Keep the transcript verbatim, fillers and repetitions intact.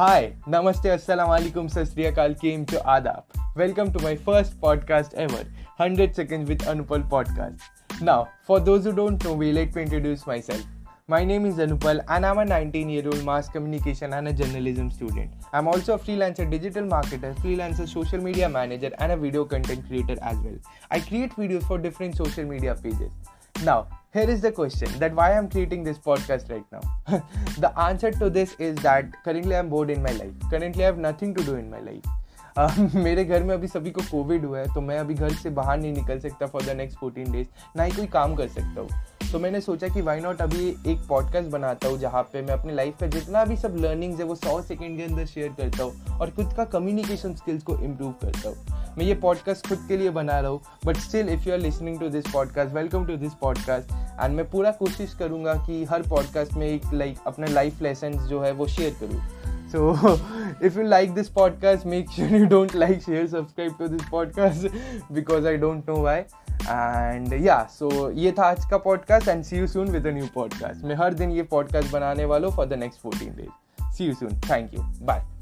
हाय नमस्ते अस्सलाम वालेकुम सत श्री अकाल केम टू आदाब welcome to my first podcast ever hundred seconds with Anupal podcast. Now for those who don't know we let me introduce myself. My name is Anupal and I am a nineteen year old mass communication and a journalism student. I am also a freelancer digital marketer, freelancer social media manager and a video content creator as well. I create videos for different social media pages. Now here is the question that why I'm creating this podcast right now. The answer to this is that currently I'm bored in my life. Currently I have nothing to do in my life. Uh, मेरे घर में अभी सभी को Covid हुआ है तो मैं अभी घर से बाहर नहीं निकल सकता for the next fourteen days, ना ही कोई काम कर सकता हूँ। तो मैंने सोचा कि why not अभी एक पॉडकास्ट बनाता हूँ जहाँ पे मैं अपनी लाइफ का जितना भी सब लर्निंग्स है वो सौ सेकेंड के अंदर शेयर करता हूँ और खुद का कम्युनिकेशन स्किल्स को इम्प्रूव करता हूँ। मैं ये पॉडकास्ट खुद के लिए बना रहा हूँ, but still if you are listening to this podcast, welcome to this podcast. And मैं पूरा कोशिश करूँगा कि हर पॉडकास्ट में एक लाइक अपने लाइफ लेसन्स जो है वो शेयर करूँ। So if you like this podcast make sure you don't like share subscribe to this podcast because I don't know why. And yeah so ये था आज का podcast and see you soon with a new podcast. मैं हर दिन ये podcast बनाने वाला हूँ for the next fourteen days. See you soon, thank you, bye.